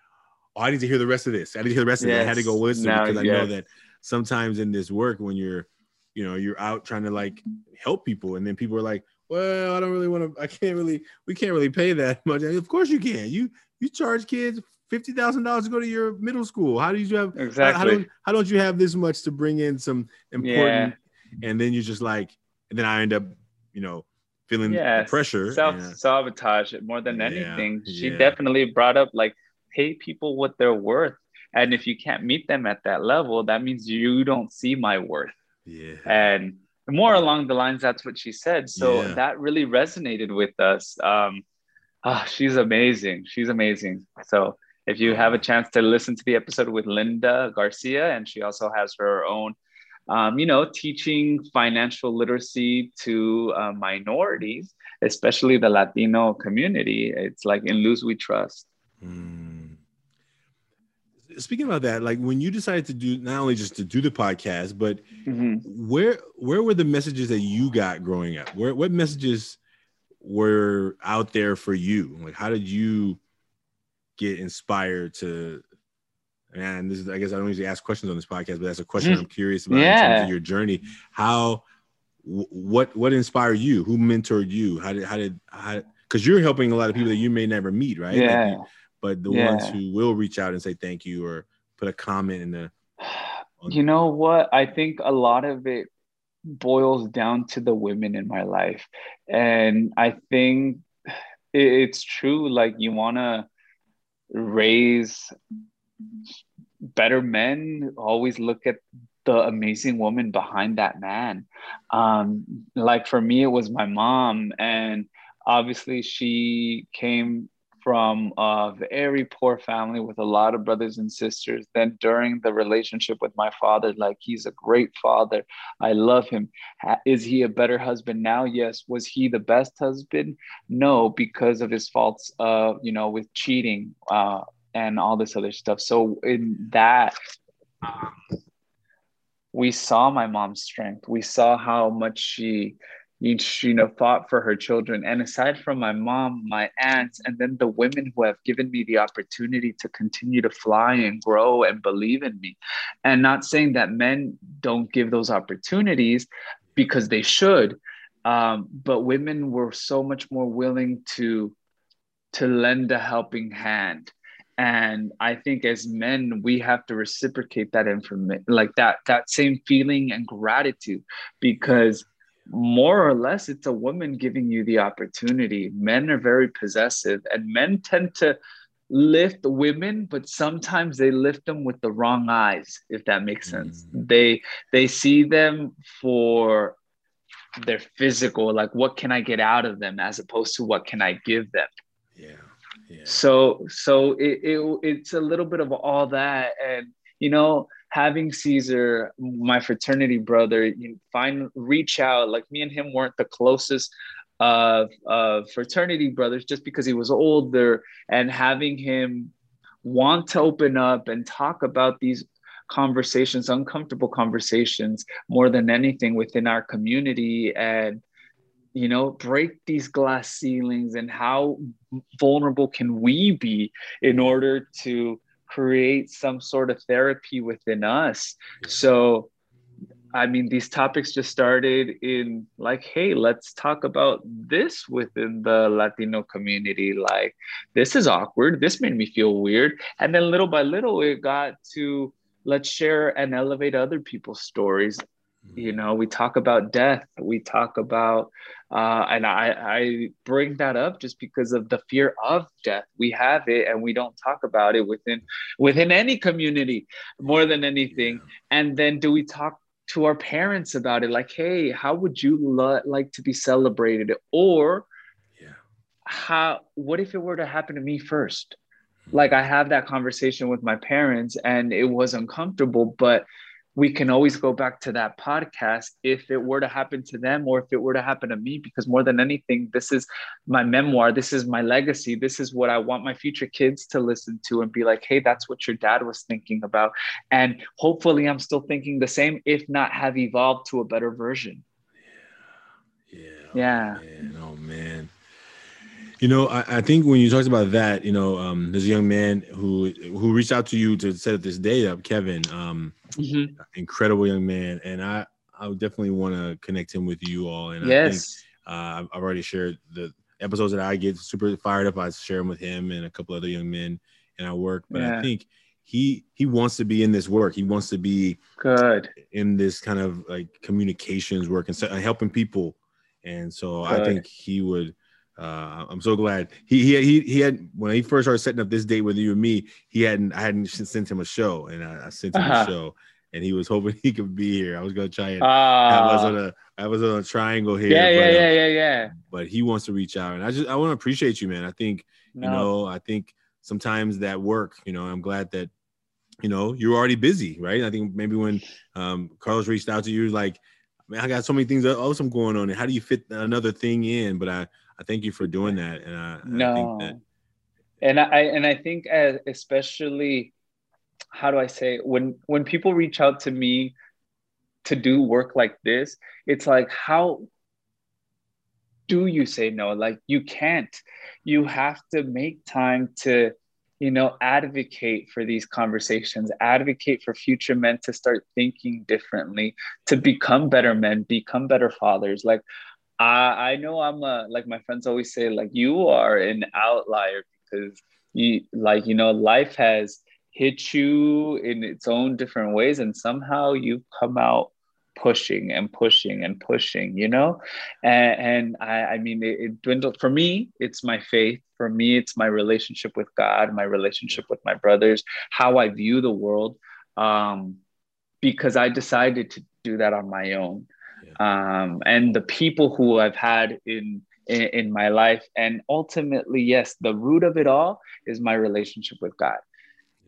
oh, I need to hear the rest of this. I need to hear the rest yes. of it. I had to go listen now, because I yes. know that sometimes in this work, when you're, you know, you're out trying to like help people. And then people are like, well, I don't really want to, I can't really, we can't really pay that much. And of course you can. You, you charge kids fifty thousand dollars to go to your middle school. How do you have exactly? How, how, don't, how don't you have this much to bring in some important? Yeah. And then you're just like, and then I end up, you know, feeling yeah, the pressure. Self yeah. sabotage more than yeah. anything. She yeah. definitely brought up like, pay people what they're worth, and if you can't meet them at that level, that means you don't see my worth. Yeah, and more along the lines, that's what she said. So yeah. that really resonated with us. Um, oh, she's amazing. She's amazing. So. If you have a chance to listen to the episode with Linda Garcia, and she also has her own, um, you know, teaching financial literacy to uh, minorities, especially the Latino community. It's like in Luz We Trust. Mm. Speaking about that, like when you decided to do not only just to do the podcast, but mm-hmm. where where were the messages that you got growing up? Where what messages were out there for you? Like, how did you get inspired to, and this is, I guess I don't usually ask questions on this podcast, but that's a question mm. I'm curious about yeah. in terms of your journey. How, w- what, what inspired you? Who mentored you? How did, how did, how, cause you're helping a lot of people that you may never meet, right? Yeah. Like you, but the yeah. ones who will reach out and say thank you or put a comment in the. You know what? I think a lot of it boils down to the women in my life. And I think it's true. Like you want to raise better men, always look at the amazing woman behind that man. Um, like for me, it was my mom. And obviously she came from a very poor family with a lot of brothers and sisters. Then during the relationship with my father, like, he's a great father. I love him. Is he a better husband now? Yes. Was he the best husband? No, because of his faults, uh, you know, with cheating uh, and all this other stuff. So in that, um, we saw my mom's strength. We saw how much she... Each, you know, fought for her children. And aside from my mom, my aunts, and then the women who have given me the opportunity to continue to fly and grow and believe in me. And not saying that men don't give those opportunities, because they should, um, but women were so much more willing to, to lend a helping hand. And I think as men, we have to reciprocate that information, like that, that same feeling and gratitude, because more or less, it's a woman giving you the opportunity. Men are very possessive, and men tend to lift women, but sometimes they lift them with the wrong eyes, if that makes sense. Mm-hmm. They they see them for their physical, like, what can I get out of them, as opposed to what can I give them. Yeah. yeah. So so it, it it's a little bit of all that, and you know. Having Caesar, my fraternity brother, you find reach out. Like, me and him weren't the closest of uh, uh, fraternity brothers, just because he was older, and having him want to open up and talk about these conversations, uncomfortable conversations, more than anything within our community, and, you know, break these glass ceilings, and how vulnerable can we be in order to create some sort of therapy within us. So, I mean, these topics just started in like, hey, let's talk about this within the Latino community. Like, this is awkward. This made me feel weird. And then little by little, it got to, let's share and elevate other people's stories. You know, we talk about death, we talk about, uh, and I, I bring that up just because of the fear of death. We have it, and we don't talk about it within, within any community, more than anything. Yeah. And then do we talk to our parents about it? Like, hey, how would you lo- like to be celebrated? Or yeah. how, what if it were to happen to me first? Mm-hmm. Like, I have that conversation with my parents, and it was uncomfortable, but we can always go back to that podcast if it were to happen to them, or if it were to happen to me, because more than anything, this is my memoir. This is my legacy. This is what I want my future kids to listen to and be like, hey, that's what your dad was thinking about. And hopefully I'm still thinking the same, if not have evolved to a better version. Yeah. Yeah. Yeah. Man. Oh, man. You know, I, I think when you talked about that, you know, um, there's a young man who who reached out to you to set this day up, Kevin. Um, mm-hmm. Incredible young man, and I, I would definitely want to connect him with you all. And yes, I think, uh, I've already shared the episodes that I get super fired up. I share them with him and a couple other young men in our work. But yeah. I think he he wants to be in this work. He wants to be good in this kind of like communications work and helping people. And so good. I think he would. Uh, I'm so glad he, he, he, he had, when he first started setting up this date with you and me, he hadn't, I hadn't sent him a show, and I, I sent him uh-huh. a show, and he was hoping he could be here. I was going to try and uh, I was on a, I was on a triangle here. Yeah, but, yeah, yeah, yeah, yeah. But he wants to reach out, and I just, I want to appreciate you, man. I think, no. you know, I think sometimes that work, you know, I'm glad that, you know, you're already busy, right? I think maybe when um, Carlos reached out to you, like, man, I got so many things awesome going on, and how do you fit another thing in? But I, I thank you for doing that. And I, no. I think that. And I, and I think as, especially, how do I say it? When, when people reach out to me to do work like this, it's like, how do you say no? Like, you can't, you have to make time to, you know, advocate for these conversations, advocate for future men to start thinking differently, to become better men, become better fathers. Like, I know I'm a, like my friends always say, like, you are an outlier, because you, like, you know, life has hit you in its own different ways, and somehow you've come out pushing and pushing and pushing, you know? And, and I, I mean, it, it dwindled. For me, it's my faith. For me, it's my relationship with God, my relationship with my brothers, how I view the world, um, because I decided to do that on my own. Um, and the people who I've had in in, in my life. And ultimately, yes, the root of it all is my relationship with God.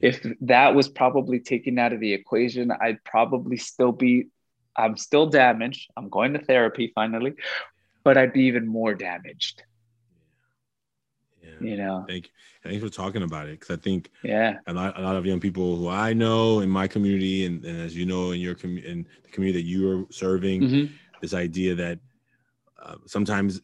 If that was probably taken out of the equation, I'd probably still be, I'm still damaged. I'm going to therapy finally, but I'd be even more damaged. Yeah. You know, thank you. Thanks for talking about it, because I think yeah, a lot, a lot of young people who I know in my community, and, and as you know, in your community, in the community that you are serving, mm-hmm. this idea that uh, sometimes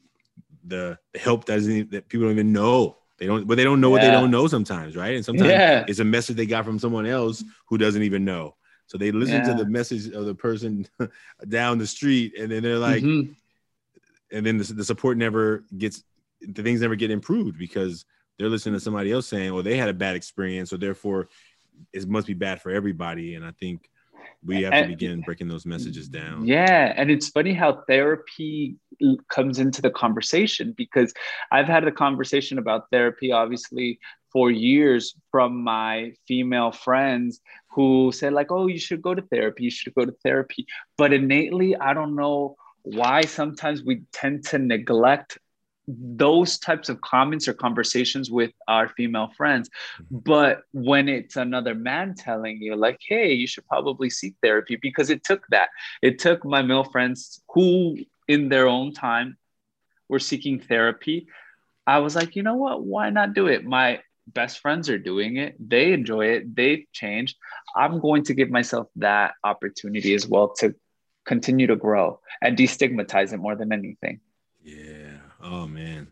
the help doesn't, that people don't even know they don't, but they don't know yeah. what they don't know sometimes, right? And sometimes yeah. it's a message they got from someone else who doesn't even know. So they listen yeah. to the message of the person down the street, and then they're like, mm-hmm. and then the, the support never gets. The things never get improved because they're listening to somebody else saying, well, they had a bad experience, so therefore it must be bad for everybody. And I think we have and, to begin breaking those messages down. Yeah. And it's funny how therapy comes into the conversation, because I've had a conversation about therapy, obviously, for years from my female friends who said like, oh, you should go to therapy. You should go to therapy. But innately, I don't know why sometimes we tend to neglect those types of comments or conversations with our female friends. But when it's another man telling you like, hey, you should probably seek therapy, because it took that. It took my male friends who in their own time were seeking therapy. I was like, you know what? Why not do it? My best friends are doing it. They enjoy it. They've changed. I'm going to give myself that opportunity as well to continue to grow and destigmatize it more than anything. Yeah. Oh man,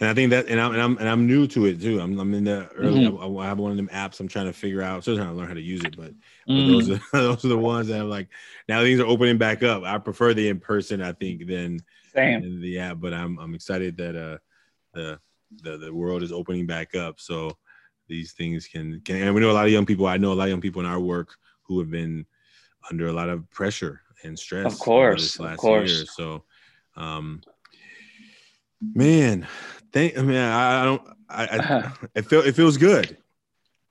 and I think that, and I'm and I'm and I'm new to it too. I'm I'm in the early. Mm-hmm. I, I have one of them apps. I'm trying to figure out. I'm still trying to learn how to use it, but, but mm. those are those are the ones that I'm like. Now things are opening back up. I prefer the in person, I think, than, than the app. But I'm I'm excited that uh the the the world is opening back up. So these things can can. And we know a lot of young people. I know a lot of young people in our work who have been under a lot of pressure and stress. Of course, this last of course. Year. So. Um, Man, thank. I mean, I, I don't. I, I it feels it feels good.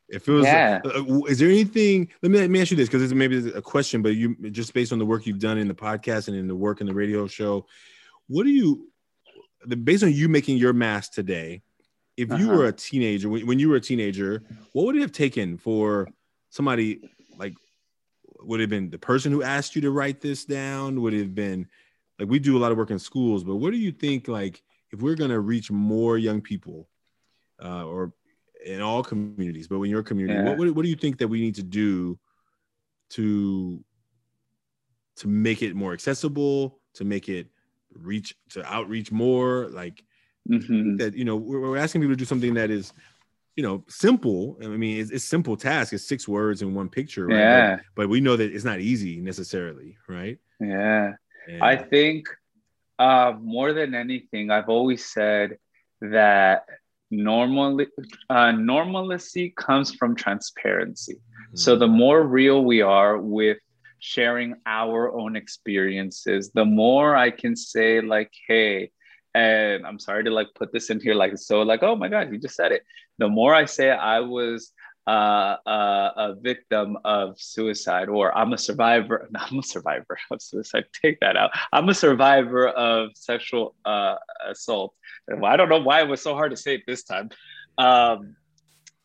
It feels. Yeah. Uh, is there anything? Let me let me ask you this, because it's maybe a question, but you just based on the work you've done in the podcast and in the work in the radio show, what do you? The based on you making your mask today, if uh-huh. you were a teenager, when, when you were a teenager, what would it have taken for somebody like? Would it have been the person who asked you to write this down? Would it have been like we do a lot of work in schools, but what do you think like? If we're going to reach more young people uh, or in all communities, but in your community, yeah. what, what do you think that we need to do to, to make it more accessible, to make it reach, to outreach more? Like mm-hmm. that, you know, we're, we're asking people to do something that is, you know, simple. I mean, it's, it's a simple task. It's six words in one picture, right? Yeah. But, but we know that it's not easy necessarily, right? Yeah. And I think... Uh, more than anything, I've always said that normally, uh, normalcy comes from transparency. Mm-hmm. So the more real we are with sharing our own experiences, the more I can say like, hey, and I'm sorry to like put this in here like so like, oh my God, you just said it. The more I say I was Uh, uh, a victim of suicide, or I'm a survivor. No, I'm a survivor of suicide. Take that out. I'm a survivor of sexual uh, assault. Well, I don't know why it was so hard to say it this time. Um,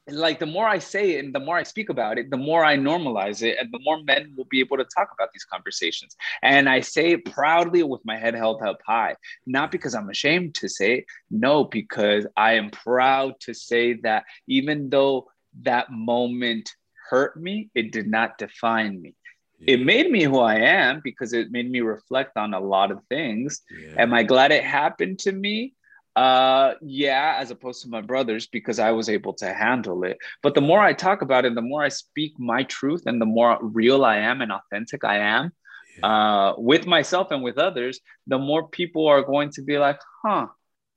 like the more I say it and the more I speak about it, the more I normalize it, and the more men will be able to talk about these conversations. And I say it proudly with my head held up high, not because I'm ashamed to say it. No, because I am proud to say that even though that moment hurt me, it did not define me. Yeah. It made me who I am, because it made me reflect on a lot of things. Yeah. Am I glad it happened to me? Uh, yeah, as opposed to my brothers, because I was able to handle it. But the more I talk about it, the more I speak my truth, and the more real I am and authentic I am yeah. uh, with myself and with others, the more people are going to be like, huh,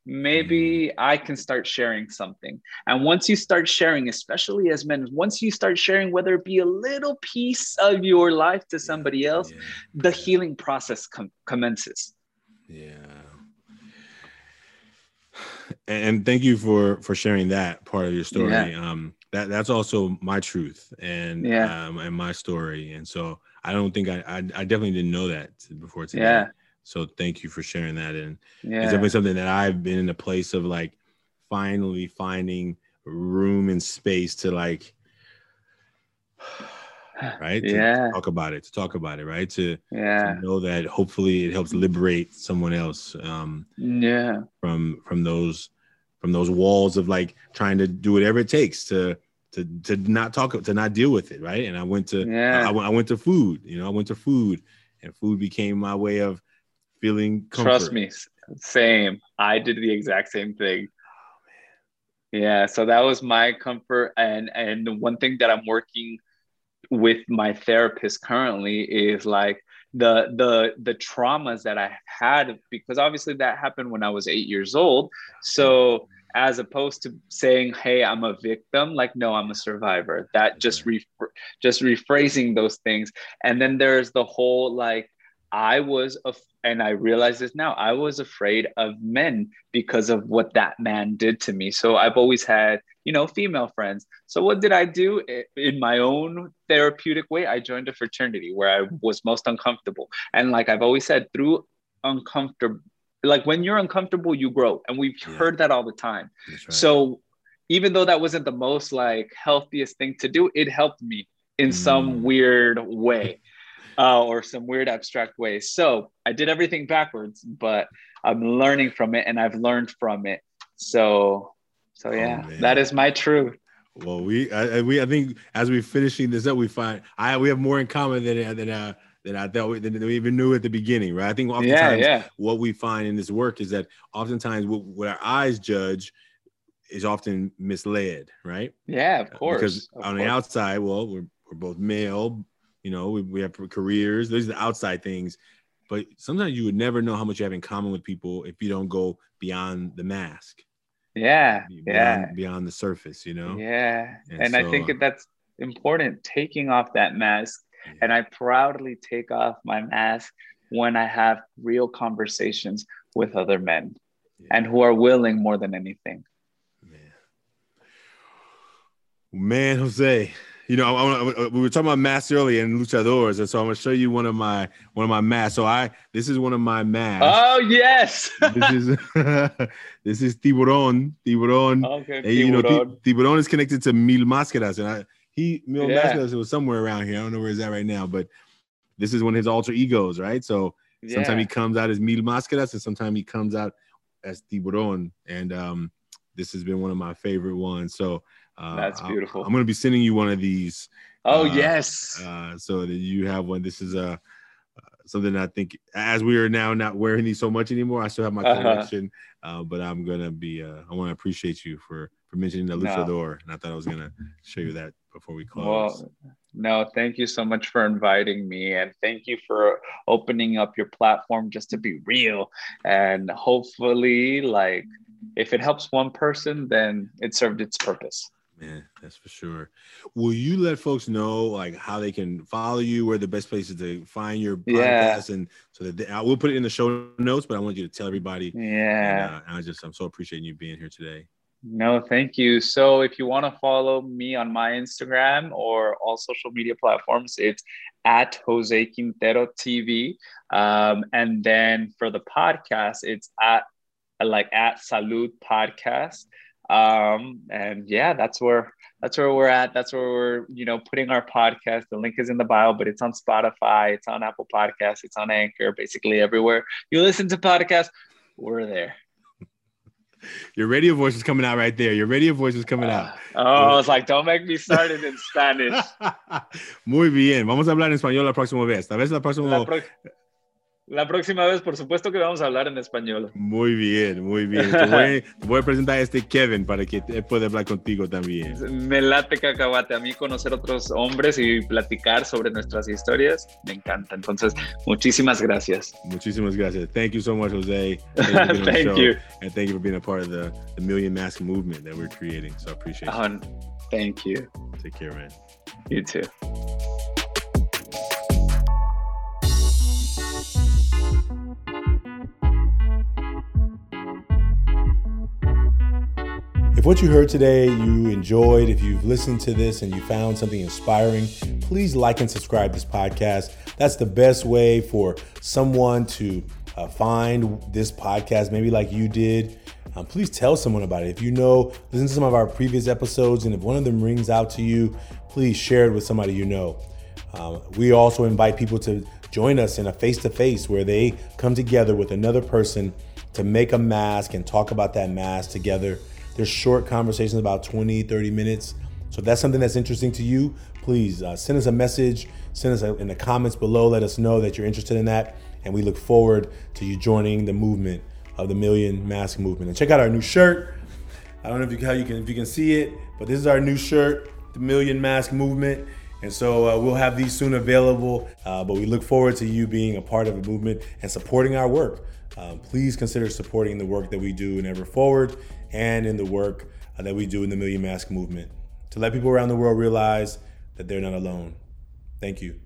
maybe I can start sharing something. And once you start sharing, especially as men, once you start sharing, whether it be a little piece of your life to somebody else, yeah. the healing process com- commences. Yeah. And thank you for, for sharing that part of your story. Yeah. Um, that that's also my truth and, yeah. um, and my story. And so I don't think I, I, I definitely didn't know that before today. Yeah. So thank you for sharing that. And yeah. it's definitely something that I've been in a place of like finally finding room and space to like, right. Yeah. To talk about it, to talk about it. Right. To, yeah. to know that hopefully it helps liberate someone else. Um, yeah. From, from those, from those walls of like trying to do whatever it takes to, to, to not talk, to not deal with it. Right. And I went to, yeah. I, I went to food, you know, I went to food and food became my way of feeling comfort. Trust me. Same. I did the exact same thing. Yeah, so that was my comfort. And and the one thing that I'm working with my therapist currently is like the the the traumas that I had, because obviously that happened when I was eight years old. So as opposed to saying, hey, I'm a victim, like, no, I'm a survivor. That just re- just rephrasing those things. And then there's the whole like, I was, af- and I realize this now, I was afraid of men because of what that man did to me. So I've always had, you know, female friends. So what did I do in my own therapeutic way? I joined a fraternity where I was most uncomfortable. And like I've always said, through uncomfortable, like when you're uncomfortable, you grow. And we've yeah. heard that all the time. That's right. So even though that wasn't the most like healthiest thing to do, it helped me in mm. some weird way. Uh, or some weird abstract way. So I did everything backwards, but I'm learning from it and I've learned from it. So, so yeah, oh, that is my truth. Well, we, I, we, I think as we're finishing this up, we find I, we have more in common than, than, uh, than I thought we, than we even knew at the beginning. Right. I think oftentimes yeah, yeah. what we find in this work is that oftentimes what, what our eyes judge is often misled. Right. Yeah, of course. Because of on course. the outside, well, we're, we're both male, you know, we, we have careers, those are the outside things, but sometimes you would never know how much you have in common with people if you don't go beyond the mask. Yeah. Beyond, yeah. Beyond the surface, you know? Yeah. And, and so, I think that's important, taking off that mask. Yeah. And I proudly take off my mask when I have real conversations with other men yeah. and who are willing more than anything. Man, Man Jose. You know, I, I, we were talking about masks earlier and luchadores, and so I'm gonna show you one of my one of my masks. So I, this is one of my masks. Oh yes. This is this is Tiburón. Tiburón. Okay. And, you Tiburón. know, Tiburón is connected to Mil Máscaras, and I he Mil yeah. Máscaras was somewhere around here. I don't know where he's at right now, but this is one of his alter egos, right? So yeah. sometimes he comes out as Mil Máscaras, and sometimes he comes out as Tiburón, and um, this has been one of my favorite ones. So. Uh, That's beautiful. I, I'm going to be sending you one of these. Oh, uh, yes. Uh, so that you have one. This is uh, something I think as we are now not wearing these so much anymore, I still have my collection, uh-huh. uh, but I'm going to be, uh, I want to appreciate you for, for mentioning the luchador. No. And I thought I was going to show you that before we close. Well, no, thank you so much for inviting me. And thank you for opening up your platform just to be real. And hopefully, like, if it helps one person, then it served its purpose. Man, that's for sure. Will you let folks know like how they can follow you, where the best places to find your podcast, yeah. and so that they, I will put it in the show notes. But I want you to tell everybody. Yeah, and, uh, I just I'm so appreciating you being here today. No, thank you. So if you want to follow me on my Instagram or all social media platforms, it's at Jose Quintero T V, um, and then for the podcast, it's at like at Salud Podcast. Um, and yeah, that's where, that's where we're at. That's where we're, you know, putting our podcast. The link is in the bio, but it's on Spotify, it's on Apple Podcasts, it's on Anchor, basically everywhere you listen to podcasts, we're there. Your radio voice is coming out right there. Your radio voice is coming uh, out. Oh, it's like, don't make me start it in Spanish. Muy bien. Vamos a hablar en español la próxima vez. Tal vez la próxima la pro- La próxima vez, por supuesto que vamos a hablar en español. Muy bien, muy bien. Te voy, te voy a presentar a este Kevin para que pueda hablar contigo también. Me late cacahuate. A mí conocer otros hombres y platicar sobre nuestras historias me encanta. Entonces, muchísimas gracias. Muchísimas gracias. Thank you so much, Jose. Thank you. thank you. And thank you for being a part of the, the Million Mask Movement that we're creating. So I appreciate it. Um, thank you. Take care, man. You too. If what you heard today you enjoyed, if you've listened to this and you found something inspiring, please like and subscribe this podcast. That's the best way for someone to uh, find this podcast, maybe like you did, um, please tell someone about it. If you know, listen to some of our previous episodes, and if one of them rings out to you, please share it with somebody you know. Um, we also invite people to join us in a face-to-face where they come together with another person to make a mask and talk about that mask together. There's short conversations, about twenty, thirty minutes. So if that's something that's interesting to you, please uh, send us a message, send us a, in the comments below, let us know that you're interested in that. And we look forward to you joining the movement of the Million Mask Movement. And check out our new shirt. I don't know if you, how you can, if you can see it, but this is our new shirt, the Million Mask Movement. And so uh, we'll have these soon available, uh, but we look forward to you being a part of a movement and supporting our work. Uh, please consider supporting the work that we do in Ever Forward and in the work uh, that we do in the Million Mask Movement to let people around the world realize that they're not alone. Thank you.